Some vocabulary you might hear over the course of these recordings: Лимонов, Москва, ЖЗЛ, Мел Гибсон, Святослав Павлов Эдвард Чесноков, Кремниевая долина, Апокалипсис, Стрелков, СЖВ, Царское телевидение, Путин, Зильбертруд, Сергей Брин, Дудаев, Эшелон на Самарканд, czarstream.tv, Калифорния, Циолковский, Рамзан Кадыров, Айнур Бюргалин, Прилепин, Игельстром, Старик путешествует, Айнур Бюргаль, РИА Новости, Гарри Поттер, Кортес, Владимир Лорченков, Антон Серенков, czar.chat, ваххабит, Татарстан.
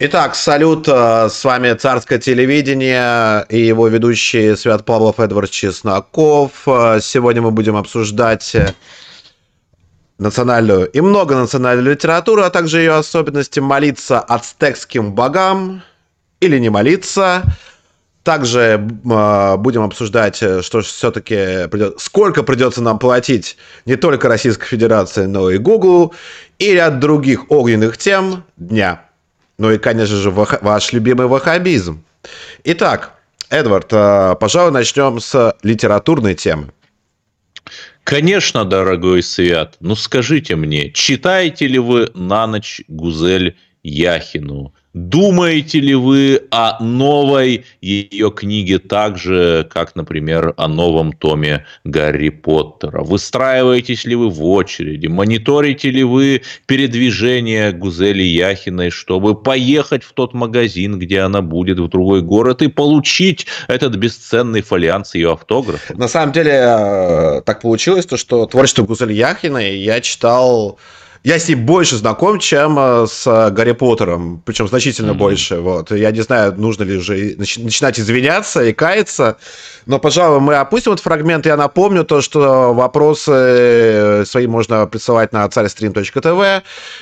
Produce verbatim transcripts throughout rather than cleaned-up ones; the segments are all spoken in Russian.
Итак, салют, с вами Царское телевидение и его ведущий Святослав Павлов Эдвард Чесноков. Сегодня мы будем обсуждать национальную и многонациональную литературу, а также ее особенности, молиться ацтекским богам или не молиться. Также э, будем обсуждать, что все-таки придет, сколько придется нам платить не только Российской Федерации, но и Google, и ряд других огненных тем дня. Ну и, конечно же, вах, ваш любимый ваххабизм. Итак, Эдвард, э, пожалуй, начнем с литературной темы. Конечно, дорогой Свят, ну скажите мне, читаете ли вы на ночь Гузель Яхину? Думаете ли вы о новой ее книге так же, как, например, о новом томе Гарри Поттера? Выстраиваетесь ли вы в очереди? Мониторите ли вы передвижение Гузели Яхиной, чтобы поехать в тот магазин, где она будет, в другой город, и получить этот бесценный фолиант с ее автографом? На самом деле, так получилось, то, что творчество Гузель Яхиной я читал... Я с ней больше знаком, чем с Гарри Поттером, причем значительно mm-hmm. больше. Вот. Я не знаю, нужно ли уже начинать извиняться и каяться, но, пожалуй, мы опустим этот фрагмент. Я напомню то, что вопросы свои можно присылать на czarstream точка tv.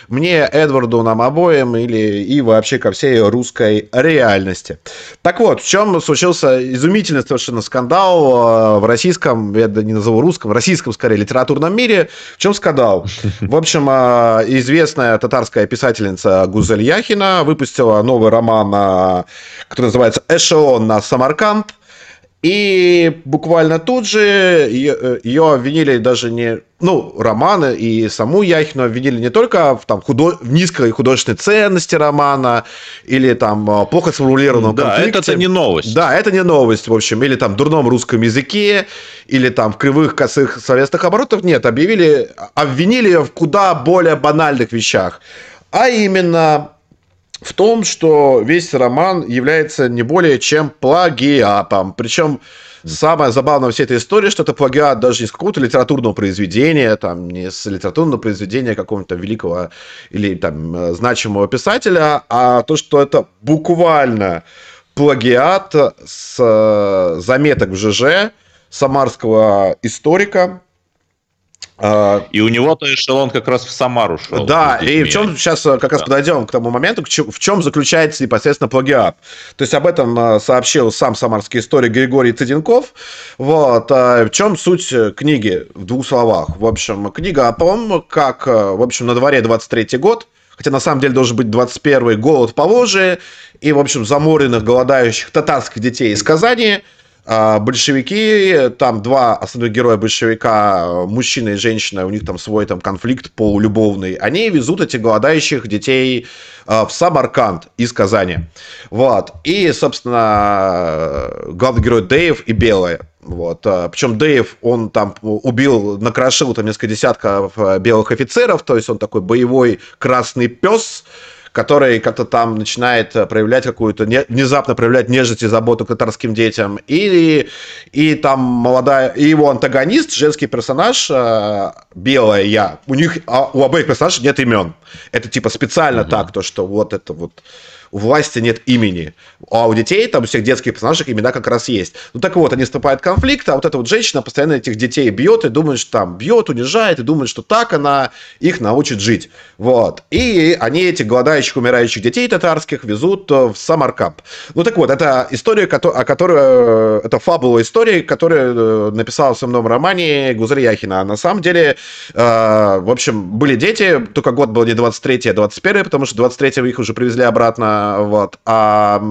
Мне, Эдварду, нам обоим или и вообще ко всей русской реальности. Так вот, в чем случился изумительный совершенно скандал в российском, я не назову русском, в российском, скорее, литературном мире. В чем скандал? В общем, известная татарская писательница Гузель Яхина выпустила новый роман, который называется «Эшелон на Самарканд». И буквально тут же ее, ее обвинили даже не... Ну, романы и саму Яхину обвинили не только в, там, худо... в низкой художественной ценности романа или там плохо сформулированном да, конфликте. Да, это не новость. Да, это не новость, в общем. Или там в дурном русском языке, или там в кривых, косых словесных оборотах. Нет, объявили, обвинили ее в куда более банальных вещах. А именно... в том, что весь роман является не более чем плагиатом. Причем самое забавное во всей этой истории, что это плагиат даже не с какого-то литературного произведения, там, не с литературного произведения какого-то великого или там, значимого писателя, а то, что это буквально плагиат с заметок в ЖЖ самарского историка. И у него-то эшелон как раз в Самару шел. Да, и в чем сейчас как раз да. подойдем к тому моменту, в чем заключается непосредственно плагиат. То есть об этом сообщил сам самарский историк Григорий Циденков. Вот. В чем суть книги в двух словах? В общем, книга о том, как в общем, на дворе двадцать третий год, хотя на самом деле должен быть двадцать первый, голод по Волжье, и в общем заморенных, голодающих татарских детей из Казани. Большевики, там два основных героя большевика, мужчина и женщина, у них там свой там, конфликт полулюбовный, они везут этих голодающих детей в Самарканд из Казани. Вот. И, собственно, главный герой Дэев и Белые. Вот. Причем Дэев, он там убил, накрошил там несколько десятков белых офицеров, то есть он такой боевой красный пес, который как-то там начинает проявлять какую-то, внезапно проявлять нежность и заботу к татарским детям. И, и, и там молодая, и его антагонист, женский персонаж, белая я, у них, у обоих персонажей нет имен. Это типа специально [S2] Угу. [S1] Так, то что вот это вот, у власти нет имени. А у детей, там у всех детских персонажей имена как раз есть. Ну так вот, они вступают в конфликт, а вот эта вот женщина постоянно этих детей бьет и думает, что там бьет, унижает, и думает, что так она их научит жить. Вот. И они этих голодающих, умирающих детей татарских везут в Самарканд. Ну так вот, это история, о которой... Это фабула истории, которую написала в своем романе Гузель Яхина. А на самом деле, э, в общем, были дети, только год был не двадцать третий, а двадцать первый, потому что двадцать третьего их уже привезли обратно. Вот. А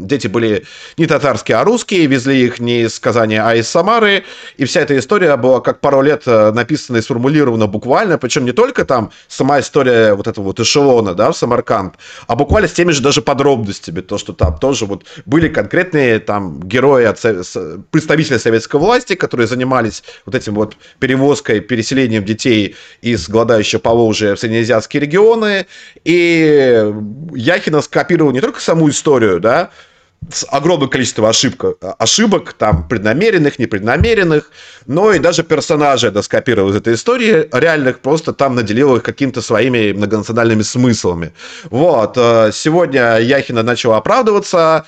дети были не татарские, а русские, везли их не из Казани, а из Самары. И вся эта история была как пару лет написана и сформулирована буквально, причем не только там сама история вот этого вот эшелона, да, в Самарканд, а буквально с теми же даже подробностями, то, что там тоже вот были конкретные там герои, представители советской власти, которые занимались вот этим вот перевозкой, переселением детей из голодающего Поволжья в среднеазиатские регионы. И Яхина скопировал не только саму историю, да, огромное количество ошибок, ошибок там преднамеренных, непреднамеренных, но и даже персонажей это скопировал из этой истории реальных, просто там наделил их какими-то своими многонациональными смыслами. Вот. Сегодня Яхина начала оправдываться,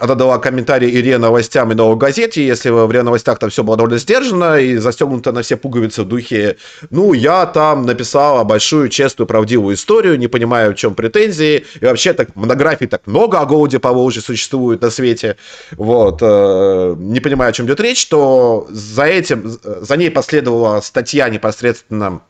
она дала комментарий и РИА Новостям, и Новой газете, если в РИА Новостях там все было довольно сдержано и застегнуто на все пуговицы в духе «ну, я там написала большую, честную, правдивую историю, не понимаю, в чем претензии, и вообще так монографий так много о голоде по Волжье существует на свете, вот, не понимаю, о чем идет речь», то за этим, за ней последовала статья непосредственно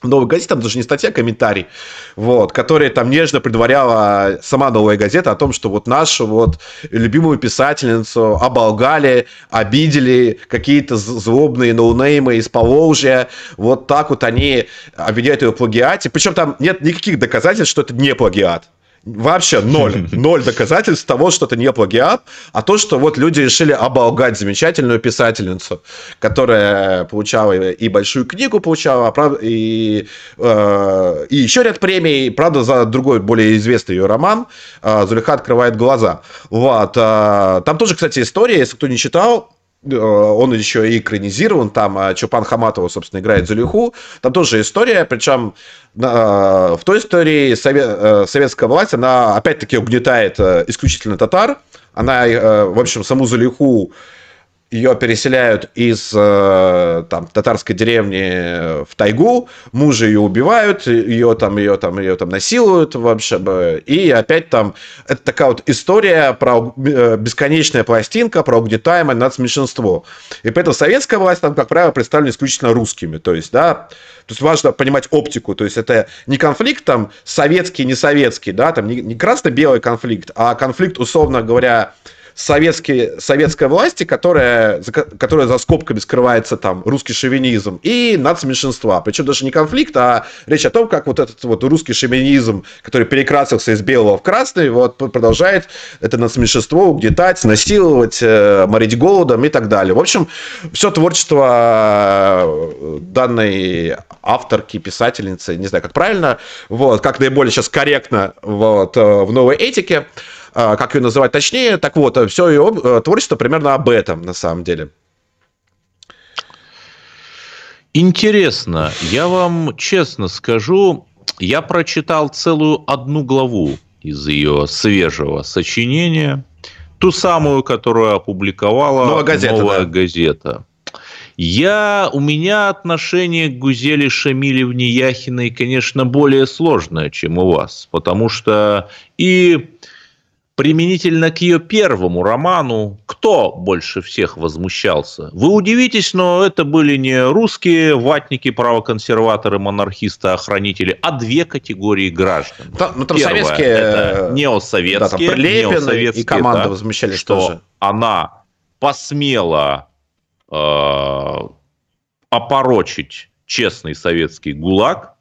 «Новая газета», там даже не статья, а комментарий, вот, который там нежно предваряла сама «Новая газета» о том, что вот нашу вот любимую писательницу оболгали, обидели какие-то злобные ноунеймы из Поволжья, вот так вот они обвиняют ее в плагиате, причем там нет никаких доказательств, что это не плагиат. Вообще ноль, ноль доказательств того, что это не плагиат, а то, что вот люди решили оболгать замечательную писательницу, которая получала и большую книгу, получала, и, э, и еще ряд премий, правда, за другой, более известный ее роман «Зулейха открывает глаза». Вот. Там тоже, кстати, история, если кто не читал, он еще и экранизирован, там Чулпан Хаматова, собственно, играет Зулейху, там тоже история, причем в той истории советская власть, она опять-таки угнетает исключительно татар, она, в общем, саму Зулейху, ее переселяют из там, татарской деревни в тайгу, мужа ее убивают, ее там, ее, там, ее там насилуют, вообще. И опять там, это такая вот история про бесконечная пластинка, про угнетаемое нацменьшинство. И поэтому советская власть там, как правило, представлена исключительно русскими. То есть, да, то есть важно понимать оптику, то есть это не конфликт там советский-несоветский, да, там не красно-белый конфликт, а конфликт, условно говоря, Советские, советской власти, которая, которая за скобками скрывается там русский шовинизм, и нацменьшинства. Причем даже не конфликт, а речь о том, как вот этот вот русский шовинизм, который перекрасился из белого в красный, вот продолжает это нацменьшинство угнетать, насиловать, морить голодом и так далее. В общем, все творчество данной авторки, писательницы, не знаю, как правильно, вот, как наиболее сейчас корректно вот, в новой этике, как ее называть точнее, так вот, все ее творчество примерно об этом, на самом деле. Интересно, я вам честно скажу, я прочитал целую одну главу из ее свежего сочинения, ту самую, которую опубликовала «Новая газета». Новая да. газета. Я, у меня отношение к Гузели Шамилевне Яхиной, конечно, более сложное, чем у вас, потому что и... применительно к ее первому роману, кто больше всех возмущался? Вы удивитесь, но это были не русские ватники, правоконсерваторы, монархисты, охранители, а две категории граждан. Там, ну, там Первое, советские, это неосоветские, да, там Прилепин неосоветские, и команда да, возмущались что тоже. Она посмела э, опорочить честный советский ГУЛАГ.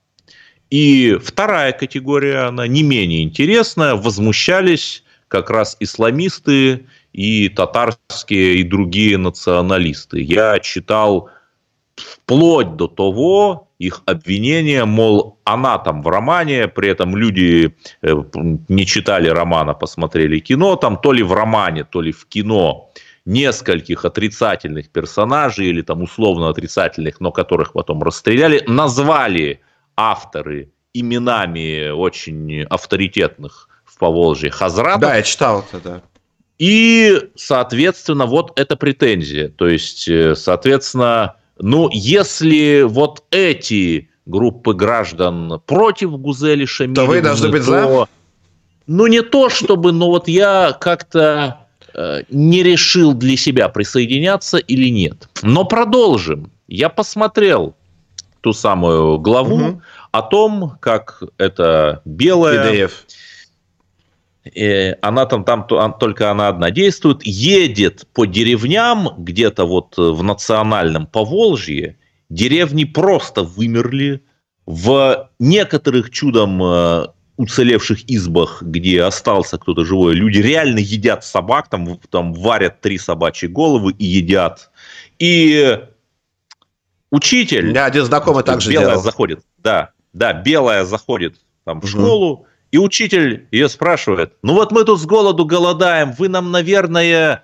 И вторая категория, она не менее интересная, возмущались как раз исламисты и татарские, и другие националисты. Я читал вплоть до того их обвинения, мол, она там в романе, при этом люди не читали романа, посмотрели кино, там то ли в романе, то ли в кино нескольких отрицательных персонажей, или там условно отрицательных, но которых потом расстреляли, назвали авторы именами очень авторитетных в Поволжье хазратов. Да, я читал это, да. И, соответственно, вот это претензия. То есть, соответственно, ну, если вот эти группы граждан против Гузели Шамилевны, то вы должны быть за. Ну, не то чтобы, но вот я как-то э, не решил для себя, присоединяться или нет. Но продолжим. Я посмотрел ту самую главу угу. о том, как это белая... Она там, там только она одна действует, едет по деревням, где-то вот в национальном Поволжье, деревни просто вымерли, в некоторых чудом уцелевших избах, где остался кто-то живой, люди реально едят собак, там, там варят три собачьи головы и едят. И учитель... Да, один знакомый также делал. Белая заходит, да, да, белая заходит там в угу. школу, И учитель ее спрашивает: ну вот мы тут с голоду голодаем, вы нам, наверное,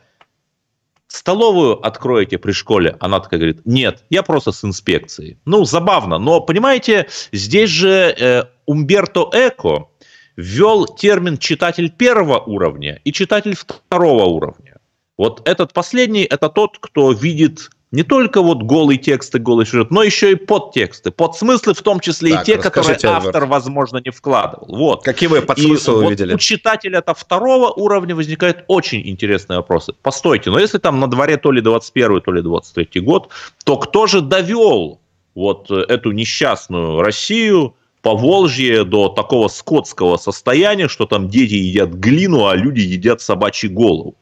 столовую откроете при школе? Она такая говорит: нет, я просто с инспекцией. Ну, забавно, но, понимаете, здесь же э, Умберто Эко ввел термин «читатель первого уровня» и «читатель второго уровня». Вот этот последний – это тот, кто видит не только вот голый текст и голый сюжет, но еще и подтексты, подсмыслы, в том числе так, и те, которые автор, возможно, не вкладывал. Вот. Какие вы подсмыслы вот видели? У читателя-то второго уровня возникают очень интересные вопросы. Постойте, но если там на дворе то ли двадцать первый, то ли двадцать третий год, то кто же довел вот эту несчастную Россию, Поволжье, до такого скотского состояния, что там дети едят глину, а люди едят собачьи голову?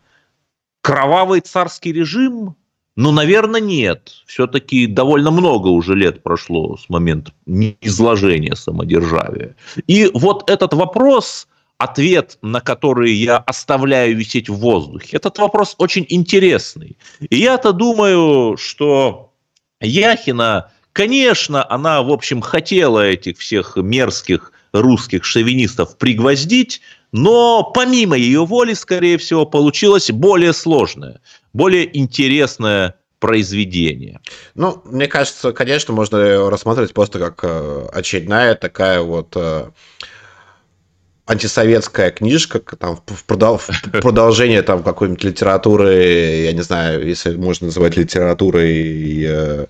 Кровавый царский режим? Ну, наверное, нет. Все-таки довольно много уже лет прошло с момента изложения самодержавия. И вот этот вопрос, ответ на который я оставляю висеть в воздухе, этот вопрос очень интересный. И я-то думаю, что Яхина, конечно, она, в общем, хотела этих всех мерзких русских шовинистов пригвоздить, но помимо ее воли, скорее всего, получилось более сложное, более интересное произведение. Ну, мне кажется, конечно, можно рассматривать просто как очередная такая вот антисоветская книжка, там, в продолжение там какой-нибудь литературы, я не знаю, если можно называть литературой...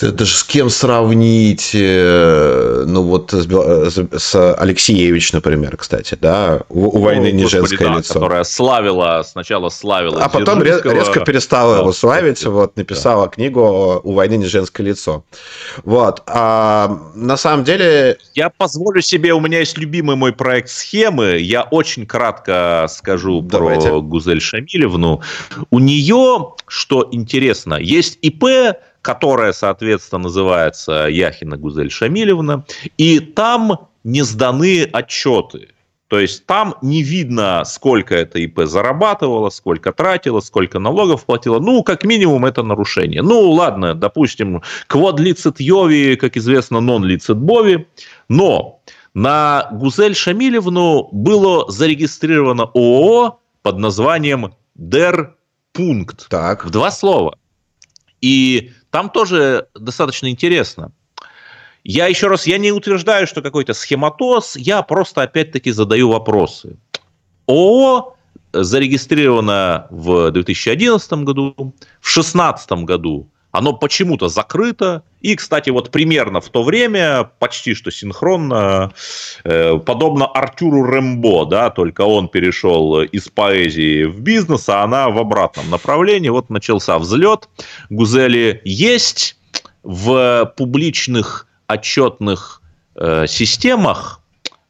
Даже с кем сравнить, ну вот с Алексеевич, например, кстати, да, у, у войны ну, не женское да, лицо, которая славила сначала славила, а потом резко перестала его славить, вот написала да. книгу «У войны не женское лицо». Вот, а на самом деле я позволю себе, у меня есть любимый мой проект «Схемы», я очень кратко скажу Давайте. про Гузель Шамилевну. У нее, что интересно, есть ИП, которая, соответственно, называется Яхина Гузель Шамилевна, и там не сданы отчеты. То есть там не видно, сколько это ИП зарабатывало, сколько тратило, сколько налогов платило. Ну, как минимум, это нарушение. Ну, ладно, допустим, квод лицит йови, как известно, нон лицит бови. Но на Гузель Шамилевну было зарегистрировано ООО под названием Der Punkt. Так. В два слова. И там тоже достаточно интересно. Я еще раз, я не утверждаю, что какой-то схематоз, я просто опять-таки задаю вопросы. ООО зарегистрировано в две тысячи одиннадцатом году, в две тысячи шестнадцатом году оно почему-то закрыто. И, кстати, вот примерно в то время, почти что синхронно, подобно Артюру Рэмбо, да, только он перешел из поэзии в бизнес, а она в обратном направлении. Вот начался взлет. Гузели есть в публичных отчетных системах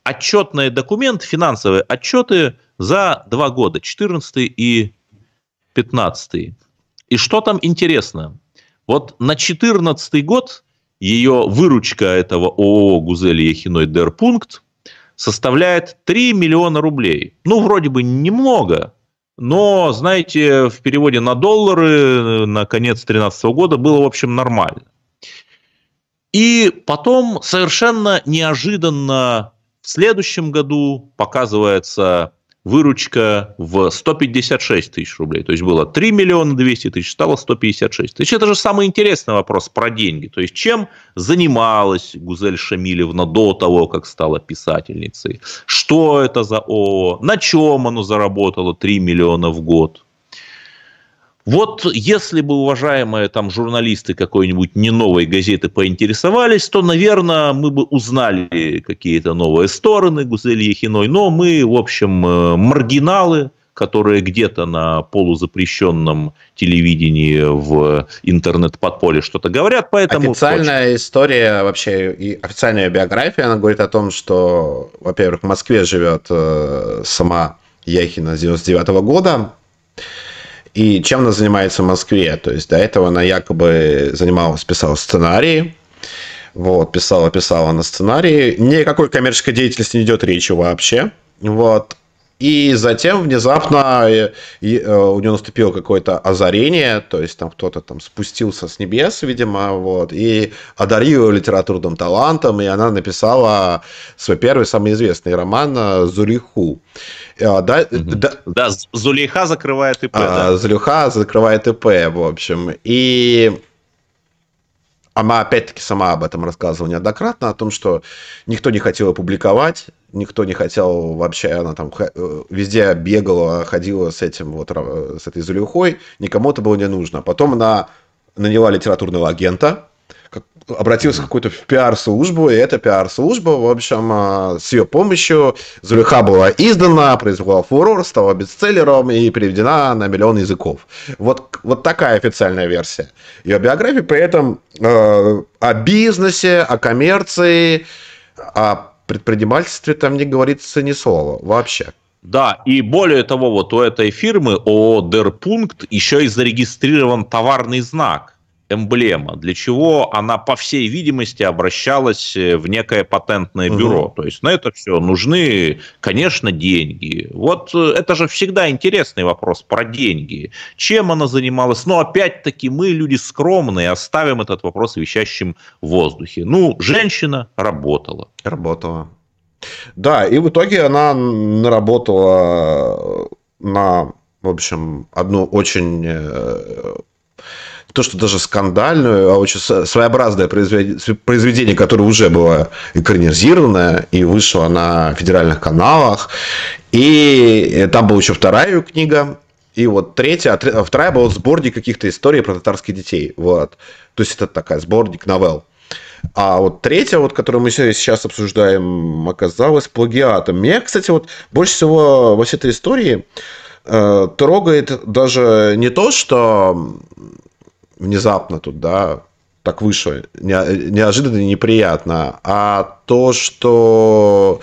отчетные документы, финансовые отчеты за два года, две тысячи четырнадцатый и две тысячи пятнадцатый. И что там интересно? Вот на две тысячи четырнадцатый год ее выручка этого ООО «Гузель Яхиной Der Punkt» составляет три миллиона рублей. Ну, вроде бы немного, но, знаете, в переводе на доллары на конец две тысячи тринадцатого года было, в общем, нормально. И потом совершенно неожиданно в следующем году показывается выручка в сто пятьдесят шесть тысяч рублей. То есть было три миллиона двести тысяч, стало сто пятьдесят шесть тысяч. Это же самый интересный вопрос про деньги. То есть чем занималась Гузель Шамилевна до того, как стала писательницей? Что это за ООО? На чем оно заработало три миллиона в год? Вот если бы, уважаемые там журналисты какой-нибудь не новой газеты поинтересовались, то, наверное, мы бы узнали какие-то новые стороны Гузель Яхиной. Но мы, в общем, маргиналы, которые где-то на полузапрещенном телевидении в интернет-подполе что-то говорят. Поэтому официальная точно. история, вообще и официальная биография, она говорит о том, что, во-первых, в Москве живет сама Яхина с девяносто девятого года. И чем она занимается в Москве? То есть до этого она якобы занималась, писала сценарии. Вот, писала, писала на сценарии. Никакой коммерческой деятельности не идет речи вообще. Вот. И затем внезапно у него наступило какое-то озарение, то есть там кто-то там спустился с небес, видимо, вот, и одарил ее литературным талантом, и она написала свой первый самый известный роман «Зулейху». Да, угу. да, да, Зулейха закрывает ИП. Да. Зулейха закрывает ИП, в общем. И... Она опять-таки сама об этом рассказывала неоднократно, о том, что никто не хотел ее публиковать, никто не хотел вообще, она там везде бегала, ходила с этим вот, с этой Зулейхой, никому это было не нужно. Потом она наняла литературного агента, обратилась в какую-то пиар-службу, и эта пиар-служба, в общем, с ее помощью Зулейха была издана, произвела фурор, стала бестселлером и переведена на миллион языков. Вот, вот такая официальная версия ее биографии, при этом э, о бизнесе, о коммерции, о предпринимательстве там не говорится ни слова вообще. Да, и более того, вот у этой фирмы, ООО Der Punkt, еще и зарегистрирован товарный знак. Эмблема, для чего она, по всей видимости, обращалась в некое патентное бюро. Угу. То есть на это все нужны, конечно, деньги. Вот это же всегда интересный вопрос про деньги. Чем она занималась? Но опять-таки мы, люди скромные, оставим этот вопрос висящим в воздухе. Ну, женщина работала. Работала. Да, и в итоге она наработала на, в общем, одну очень... То, что даже скандальную, а очень своеобразное произведение, которое уже было экранизировано и вышло на федеральных каналах. И там была еще вторая книга. И вот третья, а вторая была сборник каких-то историй про татарских детей. Вот. То есть это такая сборник новелл. А вот третья, вот, которую мы сейчас обсуждаем, оказалась плагиатом. Меня, кстати, вот больше всего во всей этой истории э, трогает даже не то, что... внезапно тут, да, так вышло, неожиданно и неприятно, а то, что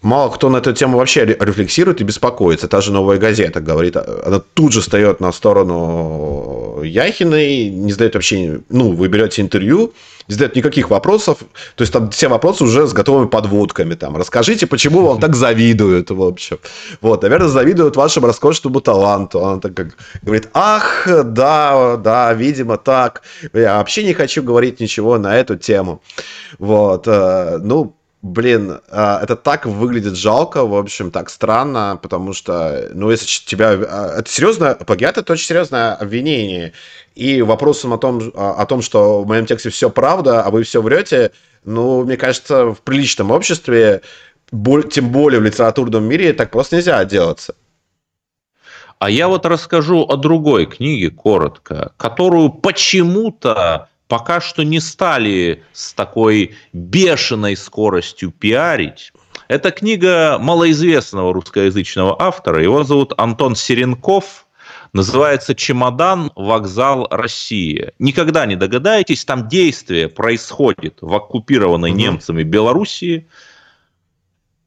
мало кто на эту тему вообще рефлексирует и беспокоится. Та же «Новая газета» говорит, она тут же встает на сторону Яхиной, не задает вообще, ну, вы берете интервью, не задает никаких вопросов, то есть там все вопросы уже с готовыми подводками, там, расскажите, почему вам так завидуют, в общем. Вот, наверное, завидуют вашему роскошному таланту. Она так как говорит, ах, да, да, видимо, так, я вообще не хочу говорить ничего на эту тему. Вот, ну, блин, это так выглядит жалко, в общем, так странно, потому что, ну, если тебя... Это серьезно, плагиат — это очень серьезное обвинение. И вопросом о том, о том, что в моем тексте все правда, а вы все врете, ну, мне кажется, в приличном обществе, тем более в литературном мире, так просто нельзя отделаться. А я вот расскажу о другой книге, коротко, которую почему-то... пока что не стали с такой бешеной скоростью пиарить. Это книга малоизвестного русскоязычного автора. Его зовут Антон Серенков. Называется «Чемодан. Вокзал. Россия». Никогда не догадаетесь, там действие происходит в оккупированной mm-hmm. немцами Белоруссии.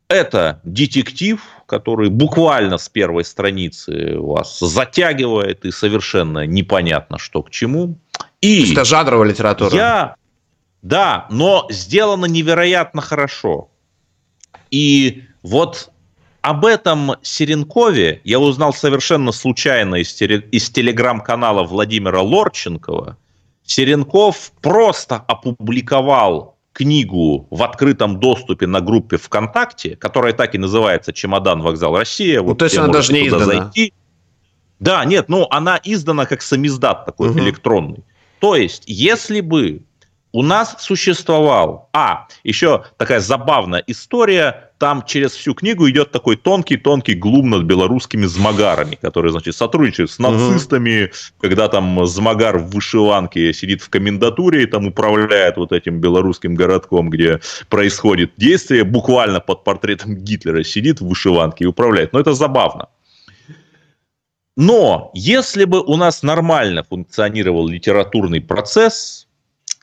Это детектив, который буквально с первой страницы вас затягивает, и совершенно непонятно, что к чему. И это жанровая литература. Я, да, но сделано невероятно хорошо. И вот об этом Серенкове я узнал совершенно случайно из, из телеграм-канала Владимира Лорченкова. Серенков просто опубликовал книгу в открытом доступе на группе ВКонтакте, которая так и называется «Чемодан. Вокзал. Россия». Ну, вот то есть она даже не издана. Зайти. Да, нет, ну она издана как самиздат такой угу. электронный. То есть, если бы у нас существовал... А, еще такая забавная история. Там через всю книгу идет такой тонкий-тонкий глум над белорусскими змагарами, которые, значит, сотрудничают с нацистами, угу. когда там змагар в вышиванке сидит в комендатуре и там управляет вот этим белорусским городком, где происходит действие, буквально под портретом Гитлера сидит в вышиванке и управляет. Но это забавно. Но если бы у нас нормально функционировал литературный процесс,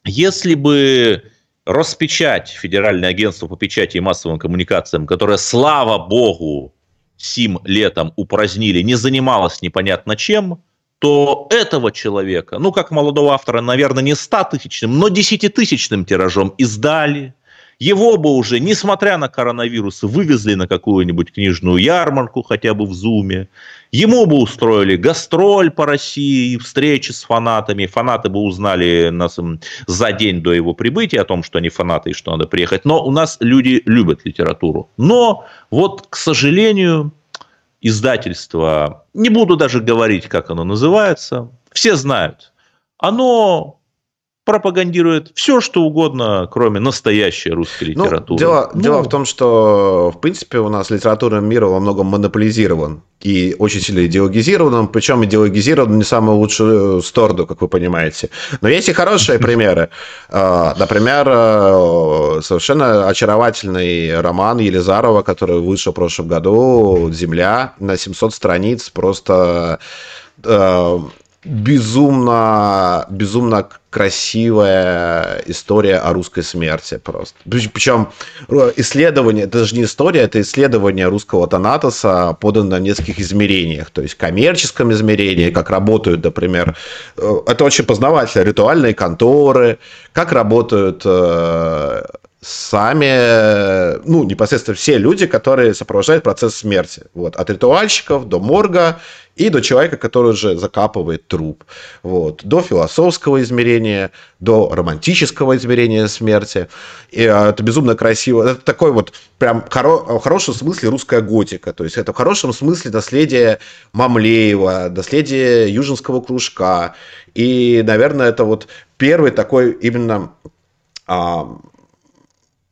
если бы Роспечать, Федеральное агентство по печати и массовым коммуникациям, которое, слава богу, сим летом упразднили, не занималось непонятно чем, то этого человека, ну, как молодого автора, наверное, не статысячным, но десятитысячным тиражом издали. Его бы уже, несмотря на коронавирус, вывезли на какую-нибудь книжную ярмарку, хотя бы в Зуме. Ему бы устроили гастроль по России, встречи с фанатами. Фанаты бы узнали нас за день до его прибытия о том, что они фанаты и что надо приехать. Но у нас люди любят литературу. Но вот, к сожалению, издательство, не буду даже говорить, как оно называется, все знают, оно пропагандирует все, что угодно, кроме настоящей русской литературы. Ну, дело, ну, дело в том, что, в принципе, у нас литература мира во многом монополизирован и очень сильно идеологизирован, причем идеологизирован не самую лучшую сторону, как вы понимаете. Но есть и хорошие примеры. Например, совершенно очаровательный роман Елизарова, который вышел в прошлом году, «Земля», на семьсот страниц, просто... Безумно, безумно красивая история о русской смерти просто. Причем исследование, это же не история, это исследование русского Танатоса, подано в нескольких измерениях. То есть в коммерческом измерении, как работают, например, это очень познавательно, ритуальные конторы, как работают... сами, ну, непосредственно все люди, которые сопровождают процесс смерти. Вот. От ритуальщиков до морга и до человека, который уже закапывает труп. Вот. До философского измерения, до романтического измерения смерти. И это безумно красиво. Это такой вот прям хоро- в хорошем смысле русская готика. То есть это в хорошем смысле наследие Мамлеева, наследие Южинского кружка. И, наверное, это вот первый такой именно... А,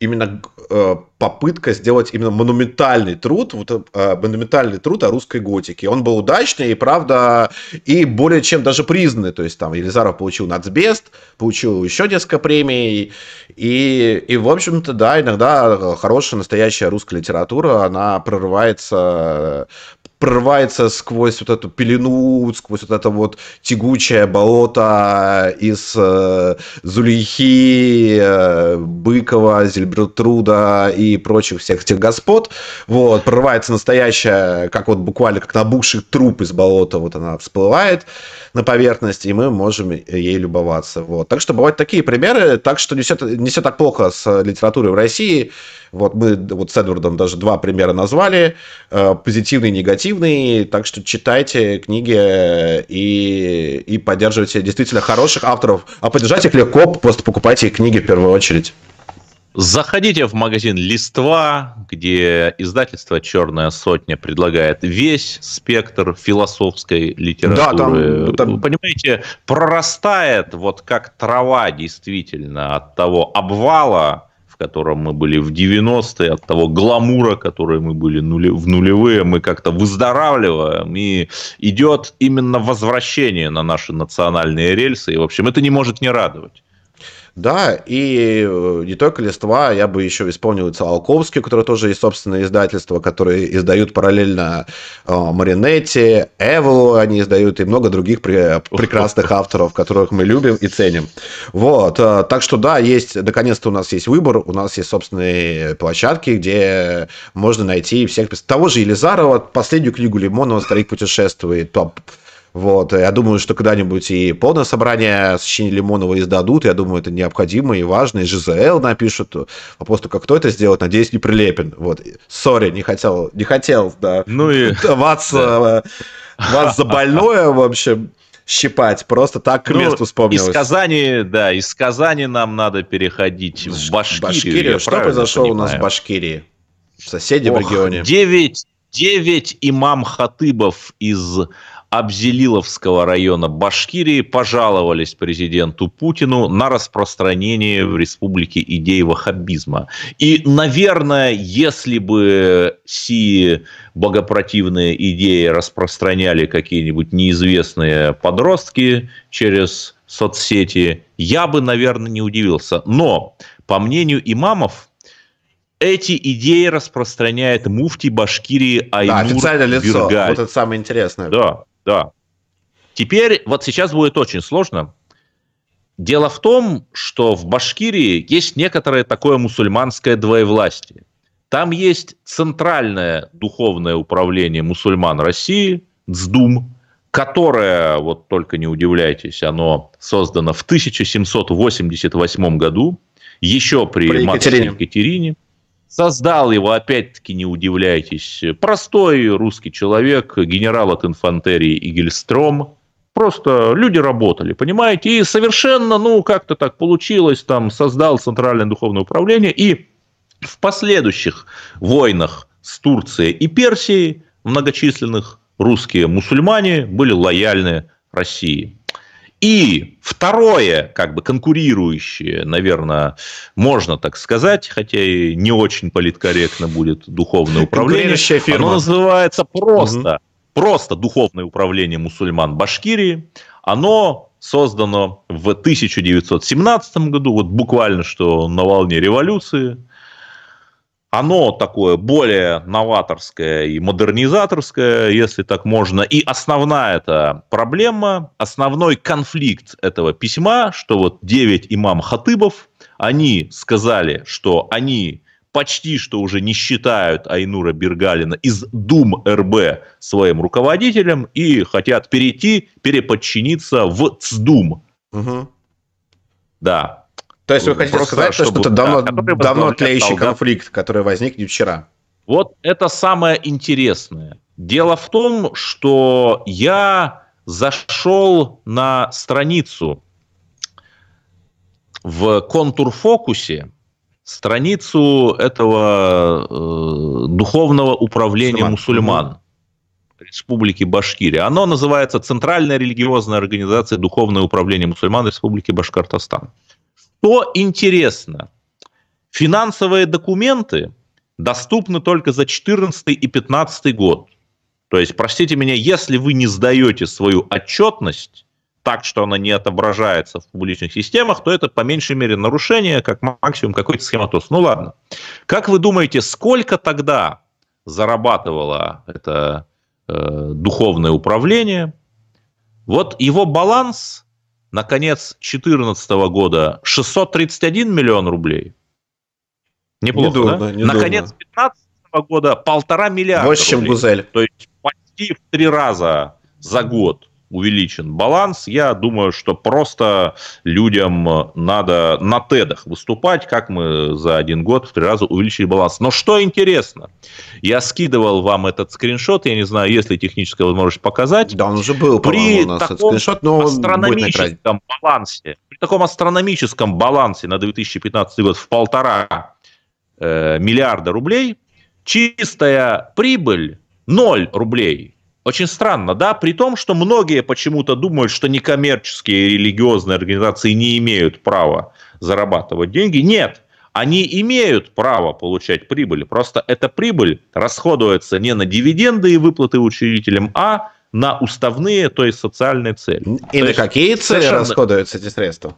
именно э, попытка сделать именно монументальный труд, вот, э, монументальный труд о русской готике. Он был удачный и, правда, и более чем даже признанный. То есть, там, Елизаров получил нацбест, получил еще несколько премий. И, и в общем-то, да, иногда хорошая, настоящая русская литература, она прорывается... прорывается сквозь вот эту пелену, сквозь вот это вот тягучее болото из э, Зулейхи, э, Быкова, Зильбертруда и прочих всех этих господ. Вот, прорывается настоящая, как вот буквально как набухший труп из болота, вот она всплывает на поверхность, и мы можем ей любоваться. Вот. Так что бывают такие примеры, так что не все, не все так плохо с литературой в России. Вот мы вот с Эдвардом даже два примера назвали, э, позитивный и негативный, так что читайте книги и, и поддерживайте действительно хороших авторов, а поддержать их легко, просто покупайте их книги в первую очередь. Заходите в магазин «Листва», где издательство «Черная сотня» предлагает весь спектр философской литературы. Да, там, там... Понимаете, прорастает вот как трава действительно от того обвала, в котором мы были в девяностые, от того гламура, который мы были в нулевые, мы как-то выздоравливаем, и идет именно возвращение на наши национальные рельсы, и, в общем, это не может не радовать. Да, и не только «Листва», я бы еще исполнил и Циолковский, у которого тоже есть собственное издательство, которые издают параллельно Маринетти, Эвелу они издают, и много других прекрасных авторов, которых мы любим и ценим. Вот, так что да, есть, наконец-то у нас есть выбор, у нас есть собственные площадки, где можно найти всех, того же Елизарова, последнюю книгу Лимонова «Старик путешествует», топ. Вот, я думаю, что когда-нибудь и полное собрание сочинений Лимонова издадут, я думаю, это необходимо и важно, и ЖЗЛ напишут, вопрос только кто это сделает, надеюсь, не Прилепин, вот, сори, не хотел, не хотел, да, ну и... вас, да. вас за больное, в общем... щипать, просто так к ну, месту вспомнилось. Из Казани, да, из Казани нам надо переходить в Башкирию. Башкирия. Что произошло понимаю. у нас в Башкирии, в соседнем Ох, регионе? Девять, девять имам-хатыбов из Абзелиловского района Башкирии пожаловались президенту Путину на распространение в республике идей ваххабизма. И, наверное, если бы сии богопротивные идеи распространяли какие-нибудь неизвестные подростки через соцсети, я бы, наверное, не удивился. Но, по мнению имамов, эти идеи распространяет муфти Башкирии Айнур Бюргаль. Да, официальное лицо. Вот это самое интересное. Да. Да. Теперь, вот сейчас будет очень сложно. Дело в том, что в Башкирии есть некоторое такое мусульманское двоевластие. Там есть центральное духовное управление мусульман России, ЦДУМ, которое, вот только не удивляйтесь, оно создано в тысяча семьсот восемьдесят восьмом году еще при, при Екатерине. Екатерине. Создал его, опять-таки, не удивляйтесь, простой русский человек, генерал от инфантерии Игельстром. Просто люди работали, понимаете, и совершенно, ну, как-то так получилось, там, создал Центральное духовное управление, и в последующих войнах с Турцией и Персией многочисленных русские мусульмане были лояльны России. И второе, как бы конкурирующее, наверное, можно так сказать, хотя и не очень политкорректно будет, духовное управление, оно называется просто... Просто духовное управление мусульман Башкирии, оно создано в тысяча девятьсот семнадцатом году, вот буквально что на волне революции. Оно такое более новаторское и модернизаторское, если так можно. И основная эта проблема, основной конфликт этого письма, что вот девять имам-хатыбов, они сказали, что они... почти что уже не считают Айнура Бюргалина из Дум эр бэ своим руководителем и хотят перейти, переподчиниться в цэ дэ у эм. Угу. Да. То есть вы хотите Просто сказать, чтобы, что это давно, да, давно тлеющий конфликт, который возник не вчера. Вот это самое интересное. Дело в том, что я зашел на страницу в контурфокусе, страницу этого э, духовного управления мусульман Республики Башкирия. Оно называется Центральная религиозная организация Духовное управление мусульман Республики Башкортостан. Что интересно, финансовые документы доступны только за четырнадцатый и пятнадцатый год. То есть, простите меня, если вы не сдаете свою отчетность так, что она не отображается в публичных системах, то это по меньшей мере нарушение, как максимум какой-то схематоз. Ну ладно. Как вы думаете, сколько тогда зарабатывало это э, духовное управление? Вот его баланс на конец две тысячи четырнадцатого года шестьсот тридцать один миллион рублей. Неплохо, недурно, да? Недурно. На конец две тысячи пятнадцатого года полтора миллиарда больше, чем Гузель. То есть почти в три раза за год увеличен баланс. Я думаю, что просто людям надо на тедах выступать, как мы за один год в три раза увеличили баланс. Но что интересно, я скидывал вам этот скриншот, я не знаю, есть ли техническая возможность показать. Да, он уже был, при у нас таком скриншот, но астрономическом балансе, при таком астрономическом балансе на две тысячи пятнадцатый год в полтора э, миллиарда рублей, чистая прибыль ноль рублей. Очень странно, да? При том, что многие почему-то думают, что некоммерческие религиозные организации не имеют права зарабатывать деньги. Нет, они имеют право получать прибыль. Просто эта прибыль расходуется не на дивиденды и выплаты учредителям, а на уставные, то есть социальные цели. И то на какие цели совершенно... расходуются эти средства?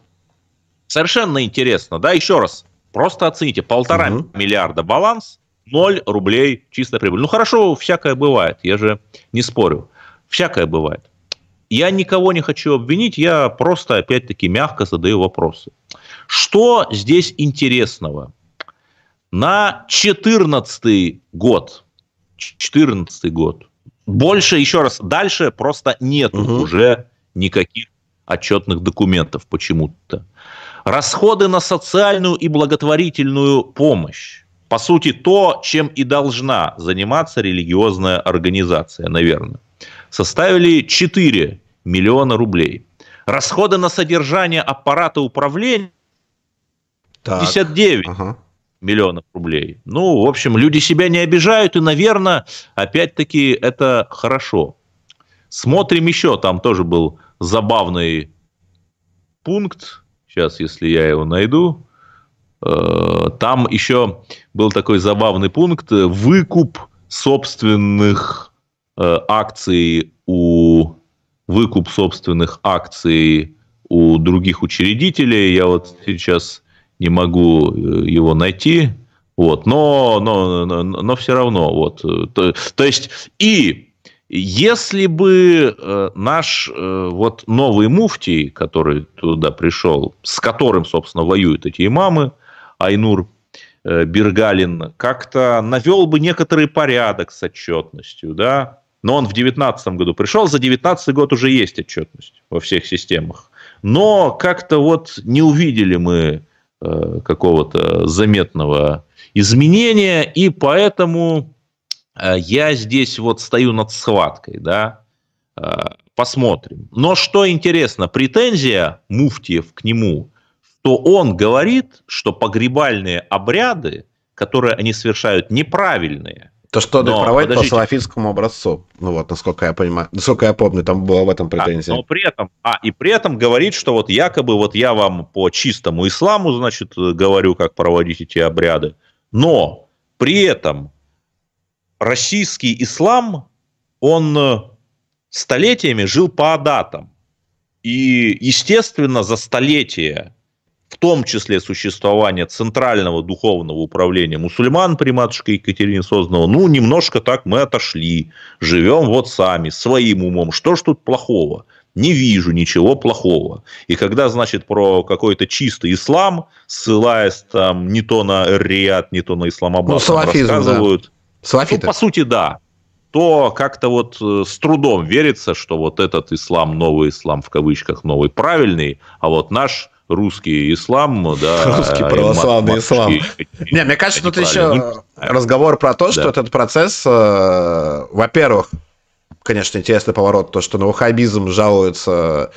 Совершенно интересно, да? Еще раз, просто оцените, полтора угу. миллиарда баланс, ноль рублей чистая прибыль. Ну, хорошо, всякое бывает, я же не спорю. Всякое бывает. Я никого не хочу обвинить, я просто, опять-таки, мягко задаю вопросы. Что здесь интересного? На четырнадцатый год, четырнадцатый год, больше, еще раз, дальше просто нету угу. уже никаких отчетных документов почему-то. Расходы на социальную и благотворительную помощь. По сути, то, чем и должна заниматься религиозная организация, наверное, составили четыре миллиона рублей. Расходы на содержание аппарата управления пятьдесят девять ага. миллионов рублей. Ну, в общем, люди себя не обижают, и, наверное, опять-таки, это хорошо. Смотрим еще, там тоже был забавный пункт. Сейчас, если я его найду. Там еще был такой забавный пункт: выкуп собственных э, акций у выкуп собственных акций у других учредителей. Я вот сейчас не могу его найти, вот. Но, но, но, но все равно, вот. То, то есть и если бы э, наш э, вот новый муфтий, который туда пришел, с которым, собственно, воюют эти имамы, Айнур Бюргалин, как-то навел бы некоторый порядок с отчетностью, да? Но он в девятнадцатом году пришел, за девятнадцатый год уже есть отчетность во всех системах. Но как-то вот не увидели мы какого-то заметного изменения, и поэтому я здесь вот стою над схваткой, да, посмотрим. Но что интересно, претензия муфтиев к нему, что он говорит, что погребальные обряды, которые они совершают, неправильные. То, что но, он проводит по салафитскому образцу, ну вот, насколько я понимаю, насколько я помню, там была в этом претензия. А, но при этом, а, и при этом говорит, что вот якобы вот я вам по чистому исламу, значит, говорю, как проводить эти обряды, но при этом российский ислам, он столетиями жил по адатам, и, естественно, за столетия, в том числе существование Центрального духовного управления мусульман при матушке Екатерине Созданова, ну, немножко так мы отошли, живем вот сами, своим умом. Что ж тут плохого? Не вижу ничего плохого. И когда, значит, про какой-то чистый ислам, ссылаясь там не то на Эр-Рияд, не то на Исламабад, ну, салафизм, рассказывают, да. Ну, по сути, да, то как-то вот с трудом верится, что вот этот ислам, новый ислам, в кавычках, новый, правильный, а вот наш... Русский ислам, да. Русский православный ислам. Не, мне кажется, тут еще разговор про то, что этот процесс, во-первых, конечно, интересный поворот, то, что на ваххабизм жалуется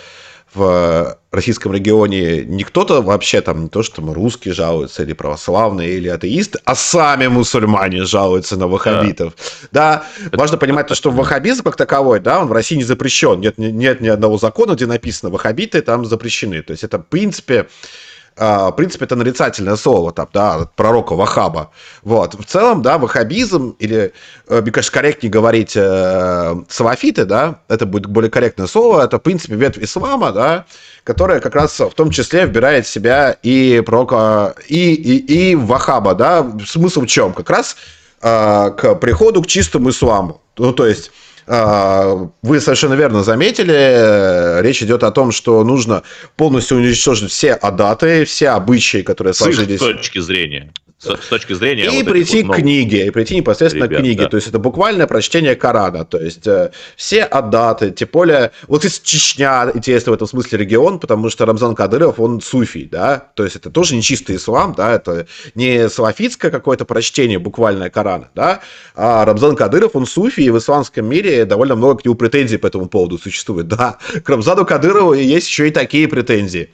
в российском регионе не кто-то вообще там, не то, что там русские жалуются, или православные, или атеисты, а сами мусульмане жалуются на ваххабитов. Да, да. Важно понимать то, что ваххабизм как таковой, да, он в России не запрещен. Нет, нет ни одного закона, где написано ваххабиты там запрещены. То есть это, в принципе... В принципе, это нарицательное слово, там, да, от пророка Вахаба. Вот. В целом, да, ваххабизм, или, мне кажется, корректнее говорить э, салафиты, да, это будет более корректное слово, это, в принципе, ветвь ислама, да, которая как раз в том числе вбирает в себя и пророка, и, и, и Вахаба, да. Смысл в чем? Как раз э, к приходу к чистому исламу. Ну, то есть... Вы совершенно верно заметили, речь идет о том, что нужно полностью уничтожить все адаты, все обычаи, которые сложились. С точки зрения. С точки зрения и вот прийти вот к книге, и прийти непосредственно ребят, к книге. Да. То есть это буквальное прочтение Корана. То есть все адаты, тем более, вот из Чечня, интересно в этом смысле регион, потому что Рамзан Кадыров, он суфий, да, то есть это тоже не чистый ислам, да, это не салафитское какое-то прочтение буквальное Корана, да, а Рамзан Кадыров, он суфий, и в исламском мире довольно много к нему претензий по этому поводу существует, да. К Рамзану Кадырову есть еще и такие претензии,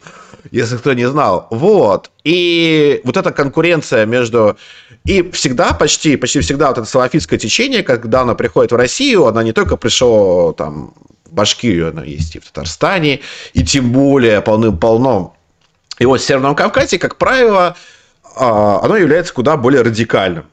если кто не знал. Вот. И вот эта конкуренция между... И всегда, почти, почти всегда вот это салафитское течение, когда оно приходит в Россию, оно не только пришло там, в Башкирию, оно есть и в Татарстане, и тем более полным-полно. И вот в Северном Кавказе, как правило, оно является куда более радикальным.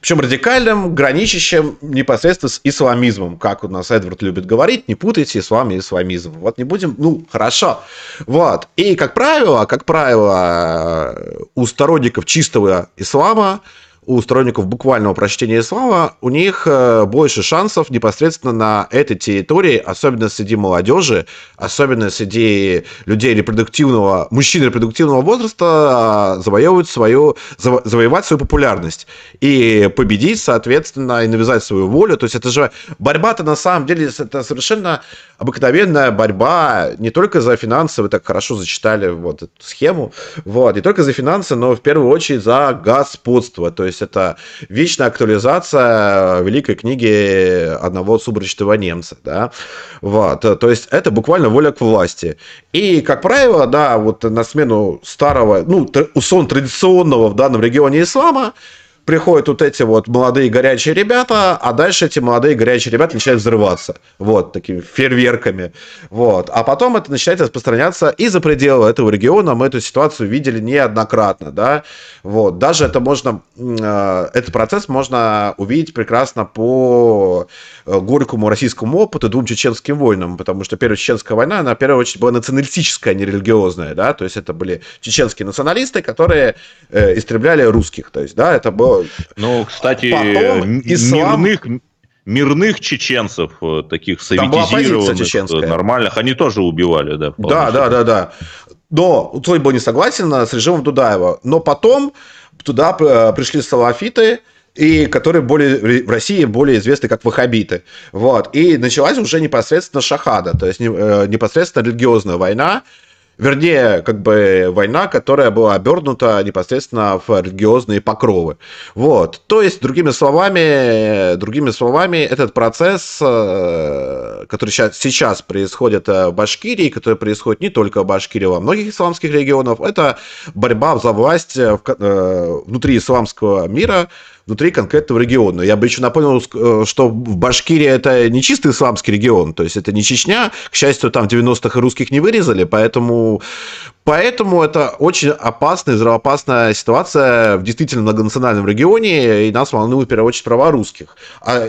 Причем радикальным, граничащим непосредственно с исламизмом. Как у нас Эдвард любит говорить, не путайте ислам и исламизм. Вот не будем, ну, хорошо. Вот. И, как правило, как правило, у сторонников чистого ислама, у сторонников буквального прочтения ислама, у них больше шансов непосредственно на этой территории, особенно среди молодежи, особенно среди людей репродуктивного, мужчин репродуктивного возраста, завоевывать свою, заво, завоевать свою популярность и победить, соответственно, и навязать свою волю. То есть это же борьба-то на самом деле, это совершенно обыкновенная борьба не только за финансы, вы так хорошо зачитали вот эту схему, вот, не только за финансы, но в первую очередь за господство, то есть это вечная актуализация великой книги одного субрачного немца, да, вот, то есть это буквально воля к власти. И, как правило, да, вот на смену старого, ну, условно традиционного в данном регионе ислама приходят вот эти вот молодые горячие ребята, а дальше эти молодые горячие ребята начинают взрываться, вот, такими фейерверками, вот. А потом это начинает распространяться и за пределы этого региона, мы эту ситуацию видели неоднократно, да, вот. Даже это можно, э, этот процесс можно увидеть прекрасно по горькому российскому опыту двум чеченским войнам, потому что Первая чеченская война, она, в первую очередь, была националистическая, а не религиозная, да, то есть это были чеченские националисты, которые э, истребляли русских, то есть, да, это было. Ну, кстати, потом мирных, мирных чеченцев, таких советизированных, нормальных, они тоже убивали, да? Да, да, да, да. Но Цой был не согласен с режимом Дудаева. Но потом туда пришли салафиты, и которые более, в России более известны как ваххабиты. Вот. И началась уже непосредственно шахада, то есть непосредственно религиозная война. Вернее, как бы война, которая была обернута непосредственно в религиозные покровы. Вот. То есть, другими словами, другими словами, этот процесс, который сейчас происходит в Башкирии, который происходит не только в Башкирии, во многих исламских регионах, это борьба за власть внутри исламского мира, внутри конкретного региона. Я бы еще напомнил, что в Башкирии это не чистый исламский регион, то есть это не Чечня, к счастью, там в девяностых русских не вырезали, поэтому, поэтому это очень опасная, взрывоопасная ситуация в действительно многонациональном регионе, и нас волнуют в первую очередь права русских.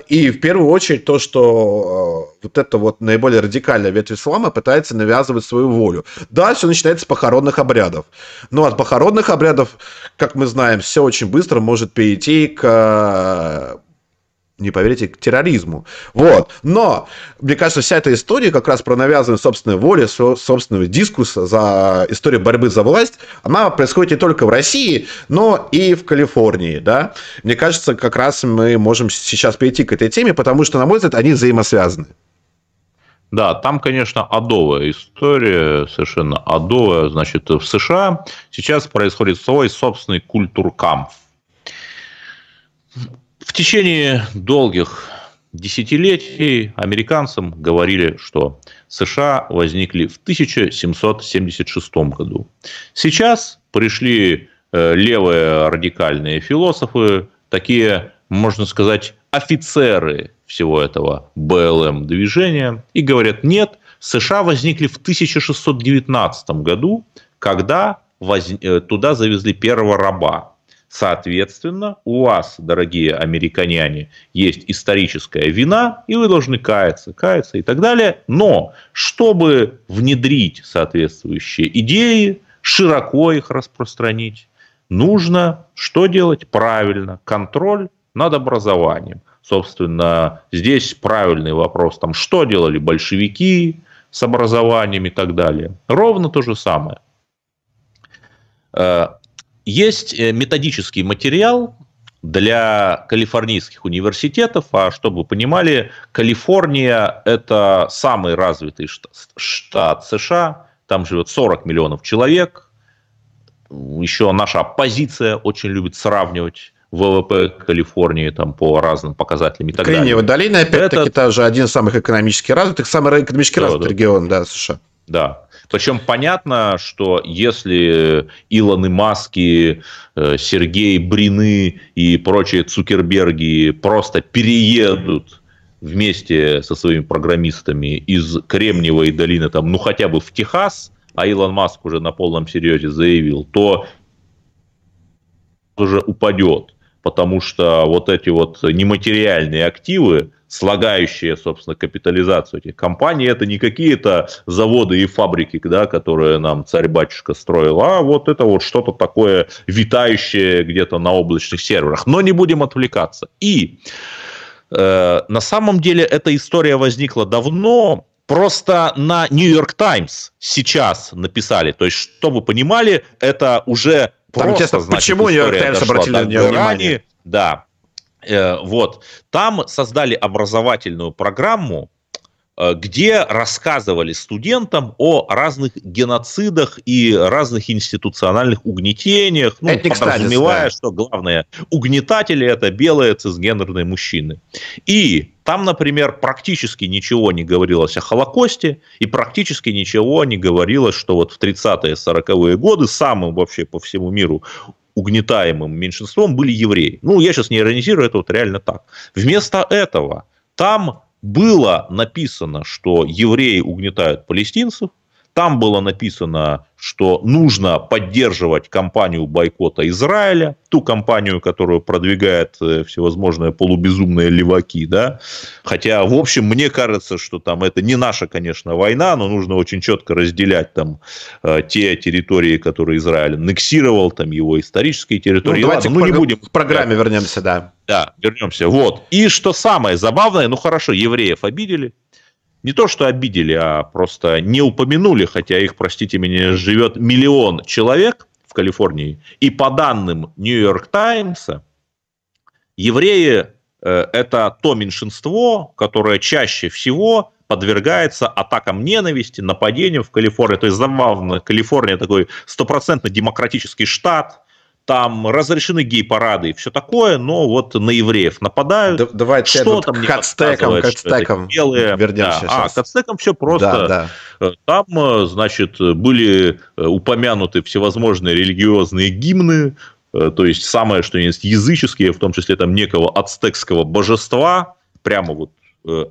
И в первую очередь то, что вот эта вот наиболее радикальная ветвь ислама пытается навязывать свою волю. Да, все начинается с похоронных обрядов, но от похоронных обрядов, как мы знаем, все очень быстро может перейти к не поверите, к терроризму. Вот. Но, мне кажется, вся эта история как раз про навязывание собственной воли, собственного дискуса за историю борьбы за власть, она происходит не только в России, но и в Калифорнии. Да? Мне кажется, как раз мы можем сейчас перейти к этой теме, потому что, на мой взгляд, они взаимосвязаны. Да, там, конечно, адовая история, совершенно адовая. Значит, в США сейчас происходит свой собственный культуркамп. В течение долгих десятилетий американцам говорили, что США возникли в тысяча семьсот семьдесят шестом году. Сейчас пришли левые радикальные философы, такие, можно сказать, офицеры всего этого БЛМ-движения, и говорят, нет, США возникли в тысяча шестьсот девятнадцатом году, когда воз... туда завезли первого раба. Соответственно, у вас, дорогие американяне, есть историческая вина, и вы должны каяться, каяться и так далее. Но чтобы внедрить соответствующие идеи, широко их распространить, нужно что делать? Правильно, контроль над образованием. Собственно, здесь правильный вопрос, там, что делали большевики с образованием и так далее. Ровно то же самое. Есть методический материал для калифорнийских университетов, а чтобы вы понимали, Калифорния – это самый развитый штат США, там живет сорок миллионов человек, еще наша оппозиция очень любит сравнивать ВВП Калифорнии там, по разным показателям и так далее. Кремниевая долина, опять-таки, это же один из самых экономически развитых, самый экономически да, развитый да, регион да, США. Да. Причем понятно, что если Илоны Маски, Сергей Брины и прочие Цукерберги просто переедут вместе со своими программистами из Кремниевой долины, там, ну хотя бы в Техас, а Илон Маск уже на полном серьезе заявил, то уже упадет, потому что вот эти вот нематериальные активы, слагающие, собственно, капитализацию этих компаний, это не какие-то заводы и фабрики, да, которые нам царь-батюшка строил, а вот это вот что-то такое витающее где-то на облачных серверах. Но не будем отвлекаться. И э, на самом деле эта история возникла давно, просто на New York Times сейчас написали. То есть, чтобы вы понимали, это уже там, просто, значит, почему New York Times обратили на нее внимание? Да. Вот. Там создали образовательную программу, где рассказывали студентам о разных геноцидах и разных институциональных угнетениях, ну, подразумевая, что главное, угнетатели – это белые цисгендерные мужчины. И там, например, практически ничего не говорилось о Холокосте, и практически ничего не говорилось, что вот в тридцатые сороковые годы самым вообще по всему миру угнетаемым меньшинством были евреи. Ну, я сейчас не иронизирую, это вот реально так. Вместо этого там было написано, что евреи угнетают палестинцев, там было написано, что нужно поддерживать кампанию бойкота Израиля, ту кампанию, которую продвигают всевозможные полубезумные леваки. Да? Хотя, в общем, мне кажется, что там это не наша, конечно, война, но нужно очень четко разделять там, те территории, которые Израиль аннексировал, там, его исторические территории. Ну, давайте Ладно, к, ну, не будем... к программе вернемся. Да, да вернемся. Вот. И что самое забавное, ну хорошо, евреев обидели. Не то, что обидели, а просто не упомянули, хотя их, простите меня, живет миллион человек в Калифорнии. И по данным Нью-Йорк Таймса, евреи – это то меньшинство, которое чаще всего подвергается атакам ненависти, нападениям в Калифорнии. То есть забавно, Калифорния такой стопроцентно демократический штат, там разрешены гей-парады и все такое, но вот на евреев нападают. Давай что там не подсказывает, что это белые. Да. А, к ацтекам все просто. Да, да. Там, значит, были упомянуты всевозможные религиозные гимны, то есть самое, что есть языческие, в том числе там некого ацтекского божества, прямо вот.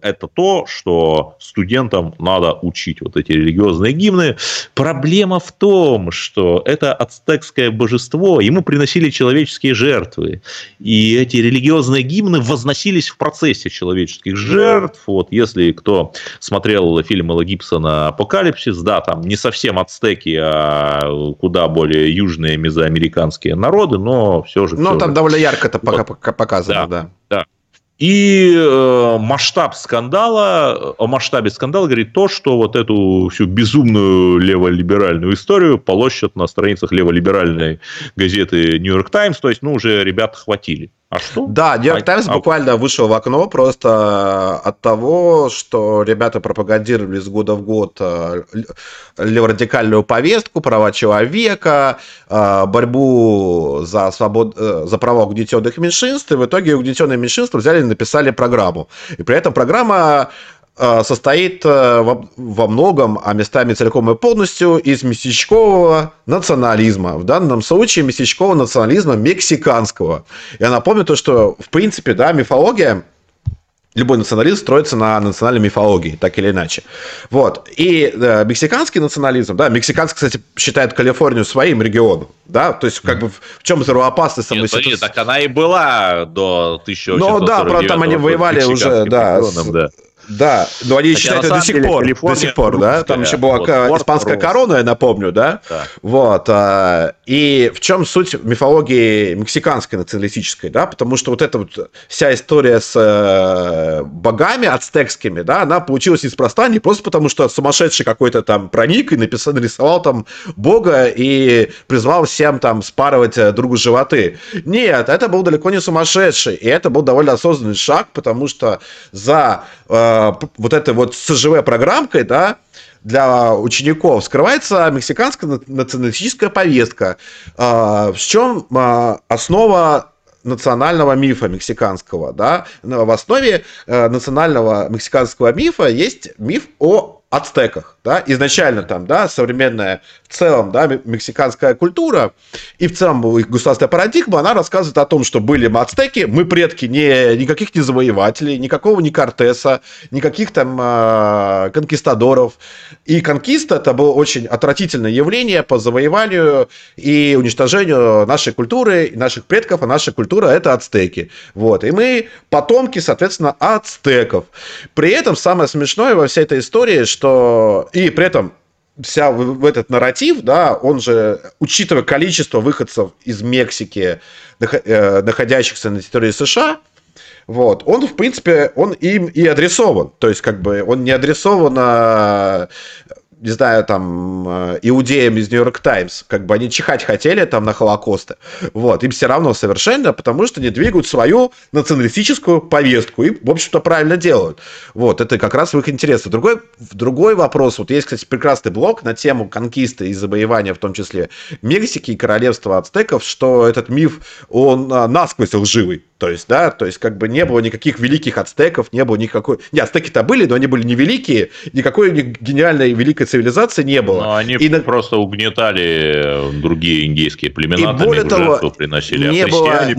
Это то, что студентам надо учить, вот эти религиозные гимны. Проблема в том, что это ацтекское божество, ему приносили человеческие жертвы. И эти религиозные гимны возносились в процессе человеческих жертв. Вот если кто смотрел фильм Мела Гибсона «Апокалипсис», да, там не совсем ацтеки, а куда более южные мезоамериканские народы, но все же... Но все там же. Довольно ярко это вот. пока показано, да. да. да. И э, масштаб скандала, о масштабе скандала говорит то, что вот эту всю безумную леволиберальную историю полощут на страницах леволиберальной газеты New York Times, то есть, ну, уже ребят хватили. А что? Да, New York Times а... буквально вышел в окно просто от того, что ребята пропагандировали с года в год леворадикальную повестку, права человека, борьбу за, свобод... за права угнетенных меньшинств, и в итоге угнетенные меньшинства взяли и написали программу. И при этом программа состоит во многом, а местами целиком и полностью, из местечкового национализма. В данном случае местечкового национализма мексиканского. Я напомню то, что, в принципе, да, мифология, любой национализм строится на национальной мифологии, так или иначе. Вот. И э, мексиканский национализм, да, мексиканцы, кстати, считают Калифорнию своим регионом, да, то есть, как бы, в чем взрывоопасность? Нет, смотри, так она и была до тысяча восемьсот сорок девятого года. Ну, да, правда, там они воевали уже, да, регионом, да. Да, но они Хотя считают это до сих деле, пор, Калифорния, до сих пор, да, там еще была вот, испанская порт, корона, я напомню, да, да. вот, а, и в чем суть мифологии мексиканской националистической, да, потому что вот эта вот вся история с э, богами ацтекскими, да, она получилась неспроста, не просто потому, что сумасшедший какой-то там проник и написал, нарисовал там бога и призвал всем там спарывать другу животы, нет, это был далеко не сумасшедший, и это был довольно осознанный шаг, потому что за... Э, вот этой вот СЖВ-программкой, да, для учеников скрывается мексиканская националистическая повестка. В чем основа национального мифа мексиканского, да? В основе национального мексиканского мифа есть миф о ацтеках, да, изначально там, да, современная в целом, да, мексиканская культура и в целом их государственная парадигма, она рассказывает о том, что были мы ацтеки, мы предки не, никаких не завоевателей, никакого не Кортеса, никаких там э, конкистадоров. И конкиста это было очень отвратительное явление по завоеванию и уничтожению нашей культуры, наших предков, а наша культура это ацтеки. Вот. И мы потомки, соответственно, ацтеков. При этом самое смешное во всей этой истории, что и при этом вся в этот нарратив, да, он же, учитывая количество выходцев из Мексики, находящихся на территории США, вот, он, в принципе, он им и адресован. То есть, как бы, он не адресован, не знаю, там, иудеям из Нью-Йорк Таймс. Как бы они чихать хотели там на Холокосты. Вот, им все равно совершенно, потому что они двигают свою националистическую повестку. И, в общем-то, правильно делают. Вот, это как раз в их интересах. Другой, другой вопрос. Вот есть, кстати, прекрасный блог на тему конкисты и завоевания, в том числе Мексики и королевства ацтеков, что этот миф, он насквозь лживый. То есть, да, то есть, как бы не было никаких великих ацтеков, не было никакой... Не, ацтеки-то были, но они были не великие, никакой гениальной великой цивилизации не было. Но они и просто на... угнетали другие индейские племена, и более того, жертву приносили, не а христиане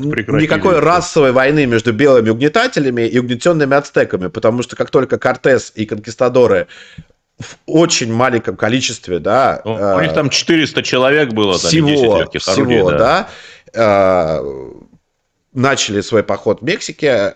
было прекратили. Никакой все. Расовой войны между белыми угнетателями и угнетенными ацтеками, потому что как только Кортес и конкистадоры в очень маленьком количестве, да... Ну, э... У них там четыреста человек было, там всего, десять легких орудий, всего, да... да э... начали свой поход в Мексике,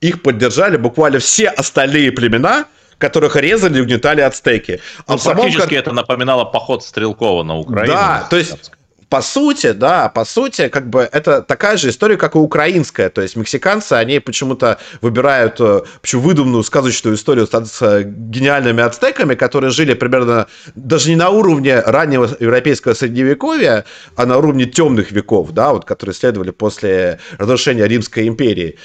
их поддержали буквально все остальные племена, которых резали и угнетали ацтеки. А ну, практически кор... это напоминало поход Стрелкова на Украину. Да, то есть... По сути, да, по сути, как бы это такая же история, как и украинская. То есть мексиканцы, они почему-то выбирают почему, выдуманную сказочную историю с гениальными ацтеками, которые жили примерно даже не на уровне раннего европейского средневековья, а на уровне темных веков, да, вот, которые следовали после разрушения Римской империи.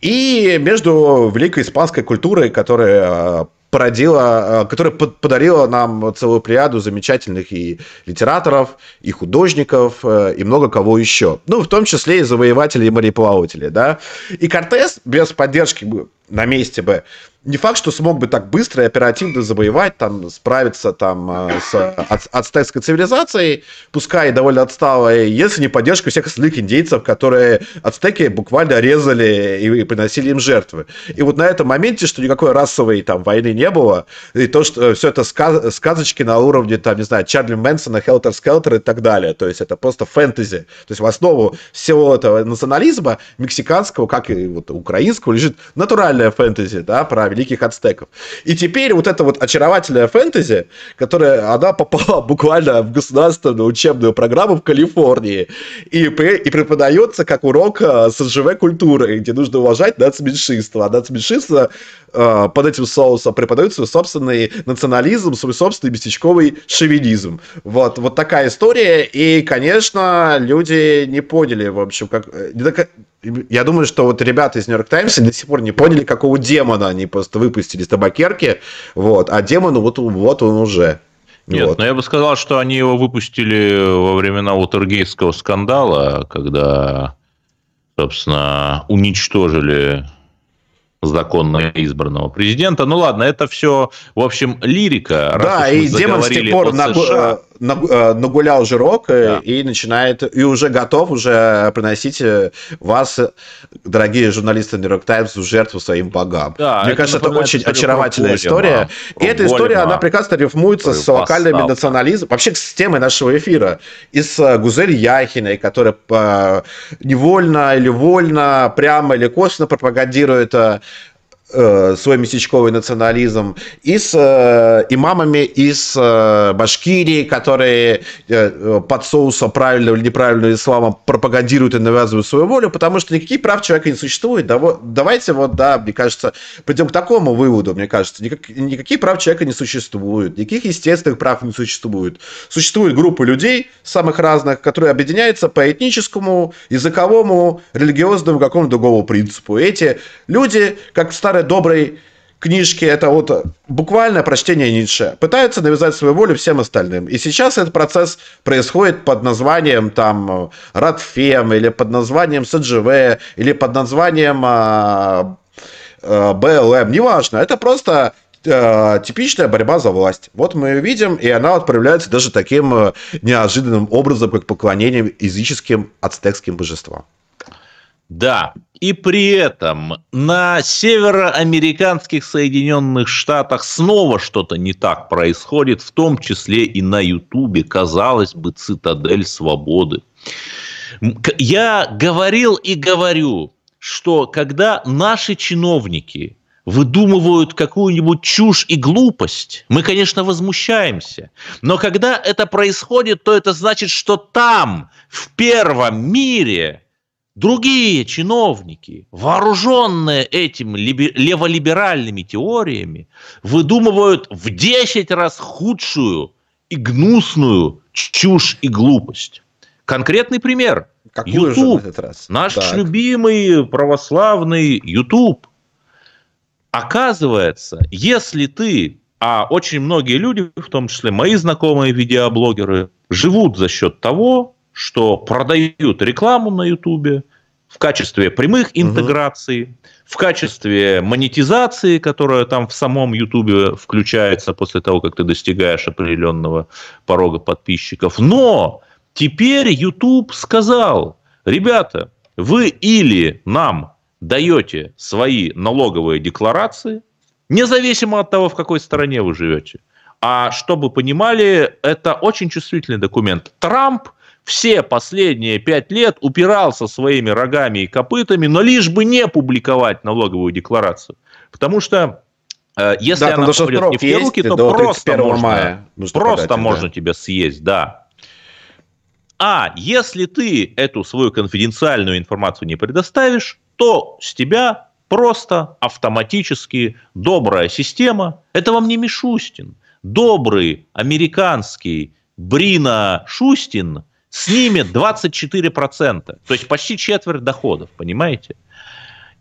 И между великой испанской культурой, которая породила, которая подарила нам целую плеяду замечательных и литераторов, и художников, и много кого еще. Ну, в том числе и завоевателей, и мореплавателей, да. И Кортес без поддержки бы на месте бы не факт, что смог бы так быстро и оперативно завоевать, там, справиться там, с ацтекской цивилизацией, пускай довольно отсталой, если не поддержка всех остальных индейцев, которые ацтеки буквально резали и, и приносили им жертвы. И вот на этом моменте, что никакой расовой там войны не было, и то, что все это сказ сказочки на уровне, там, не знаю, Чарли Мэнсона, Хелтер Скелтер и так далее. То есть это просто фэнтези. То есть в основу всего этого национализма мексиканского, как и вот украинского, лежит натуральная фэнтези, да, правильно, великих ацтеков. И теперь вот эта вот очаровательная фэнтези, которая, она попала буквально в государственную учебную программу в Калифорнии и, и преподается как урок СЖВ культуры, где нужно уважать нацменьшинство. А нацменьшинство э, под этим соусом преподают свой собственный национализм, свой собственный местечковый шовинизм. Вот, вот такая история. И, конечно, люди не поняли, в общем, как... Я думаю, что вот ребята из New York Times до сих пор не поняли, какого демона они просто выпустили с табакерки, вот, а демон вот, вот он уже. Нет, вот. Но я бы сказал, что они его выпустили во времена Уотергейтского скандала, когда, собственно, уничтожили законно избранного президента. Ну ладно, это все, в общем, лирика. Раз да, и демон с тех пор США... нагулял жирок, да. и начинает, и уже готов уже приносить вас, дорогие журналисты New York Times, в жертву своим богам. Да, Мне это кажется, это очень очаровательная Голема, история. И Голема. эта история, она прекрасно рифмуется Голема. с локальными Голема. национализмом, вообще с темой нашего эфира, и с Гузель Яхиной, которая невольно или вольно, прямо или косвенно пропагандирует свой местечковый национализм, и с э, имамами из э, Башкирии, которые э, под соусом правильного или неправильного ислама пропагандируют и навязывают свою волю, потому что никаких прав человека не существует. Да, вот, давайте вот, да, мне кажется, придем к такому выводу, мне кажется, никак, никаких прав человека не существует, никаких естественных прав не существует. Существует группа людей самых разных, которые объединяются по этническому, языковому, религиозному, какому-то другому принципу. Эти люди, как старые доброй книжки, это вот буквально прочтение Ницше, пытаются навязать свою волю всем остальным. И сейчас этот процесс происходит под названием там Радфем, или под названием СДЖВ, или под названием а, а, БЛМ, неважно. Это просто а, типичная борьба за власть. Вот мы ее видим, и она вот проявляется даже таким неожиданным образом, как поклонением языческим ацтекским божествам. Да, и при этом на североамериканских Соединенных Штатах снова что-то не так происходит, в том числе и на Ютубе, казалось бы, цитадель свободы. Я говорил и говорю, что когда наши чиновники выдумывают какую-нибудь чушь и глупость, мы, конечно, возмущаемся. Но когда это происходит, то это значит, что там, в первом мире... Другие чиновники, вооруженные этими леволиберальными теориями, выдумывают в десять раз худшую и гнусную чушь и глупость. Конкретный пример. Какую YouTube. Же этот раз? Наш так. любимый православный YouTube. Оказывается, если ты, а очень многие люди, в том числе мои знакомые видеоблогеры, живут за счет того, что продают рекламу на Ютубе в качестве прямых интеграций, угу. в качестве монетизации, которая там в самом Ютубе включается после того, как ты достигаешь определенного порога подписчиков. Но теперь Ютуб сказал: ребята, вы или нам даете свои налоговые декларации, независимо от того, в какой стране вы живете. А чтобы понимали, это очень чувствительный документ. Трамп все последние пять лет упирался своими рогами и копытами, но лишь бы не публиковать налоговую декларацию. Потому что э, если да, она попадет не в те руки, то просто можно, просто подать, можно да. тебя съесть, да. А если ты эту свою конфиденциальную информацию не предоставишь, то с тебя просто автоматически добрая система. Это вам не Мишустин. Добрый американский Брина Шустин снимет двадцать четыре процента, то есть почти четверть доходов, понимаете?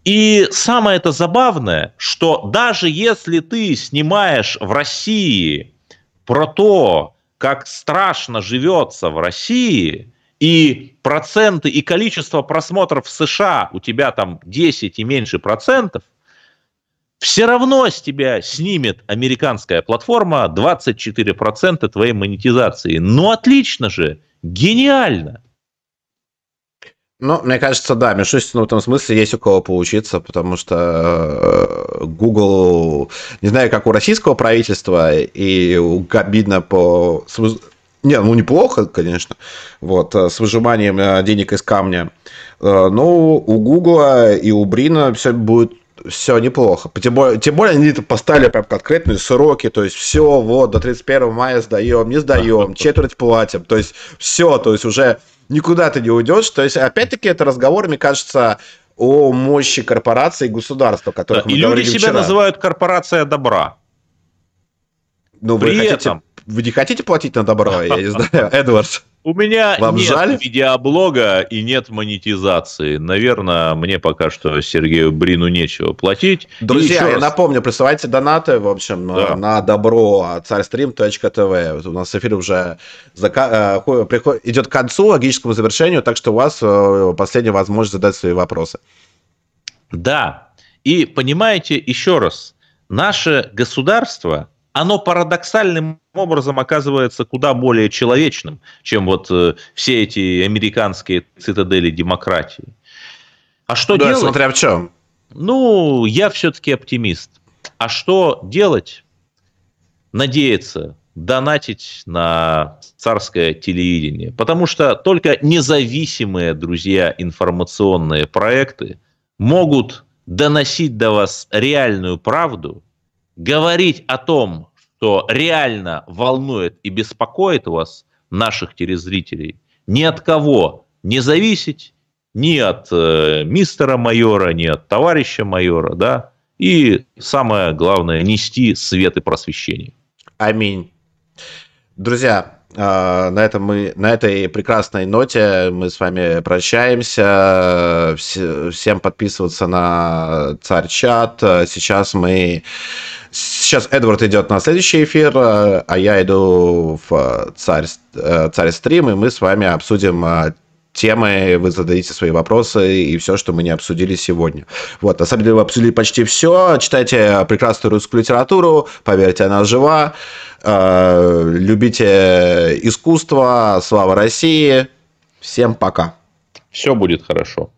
И самое это забавное, что даже если ты снимаешь в России про то, как страшно живется в России, и проценты, и количество просмотров в США у тебя там десять и меньше процентов, все равно с тебя снимет американская платформа двадцать четыре процента твоей монетизации. Ну, отлично же, гениально. Ну, мне кажется, да, Мишустину в этом смысле есть у кого поучиться, потому что Google, не знаю, как у российского правительства, и обидно по... Не, ну неплохо, конечно, вот, с выжиманием денег из камня. Но у Гугла и у Брина все будет... Все неплохо. Тем более, тем более они поставили прям конкретные сроки. То есть, все, вот, до тридцать первого мая сдаем, не сдаем, четверть платим. То есть, все, то есть, уже никуда ты не уйдешь. То есть, опять-таки, это разговор, мне кажется, о мощи корпораций и государства, которые да, мы и говорили вчера. И люди себя называют корпорация добра. Ну, вы, хотите, этом... вы не хотите платить на добро, я не знаю, Эдвард? У меня Вам нет жаль? видеоблога и нет монетизации. Наверное, мне пока что Сергею Брину нечего платить. Друзья, я раз... напомню, присылайте донаты, в общем, да. на добро царь стрим точка ти ви. У нас эфир уже зака... идет к концу, логическому завершению, так что у вас последняя возможность задать свои вопросы. Да, и понимаете, еще раз, наше государство... Оно парадоксальным образом оказывается куда более человечным, чем вот э, все эти американские цитадели демократии. А что да, делать? Смотря в чем. Ну, я все-таки оптимист. А что делать? Надеяться, донатить на царское телевидение. Потому что только независимые, друзья, информационные проекты могут доносить до вас реальную правду, говорить о том, что реально волнует и беспокоит вас, наших телезрителей, ни от кого не зависеть, ни от э, мистера майора, ни от товарища майора, да, и самое главное, нести свет и просвещение. Аминь. Друзья, э, на, этом мы, на этой прекрасной ноте мы с вами прощаемся. Вс- всем подписываться на Царь.чат. Сейчас мы... Сейчас Эдвард идет на следующий эфир, а я иду в царь, царь стрим, и мы с вами обсудим темы, вы зададите свои вопросы и все, что мы не обсудили сегодня. Вот, на самом деле, мы обсудили почти все. Читайте прекрасную русскую литературу, поверьте, она жива. Любите искусство, слава России. Всем пока. Все будет хорошо.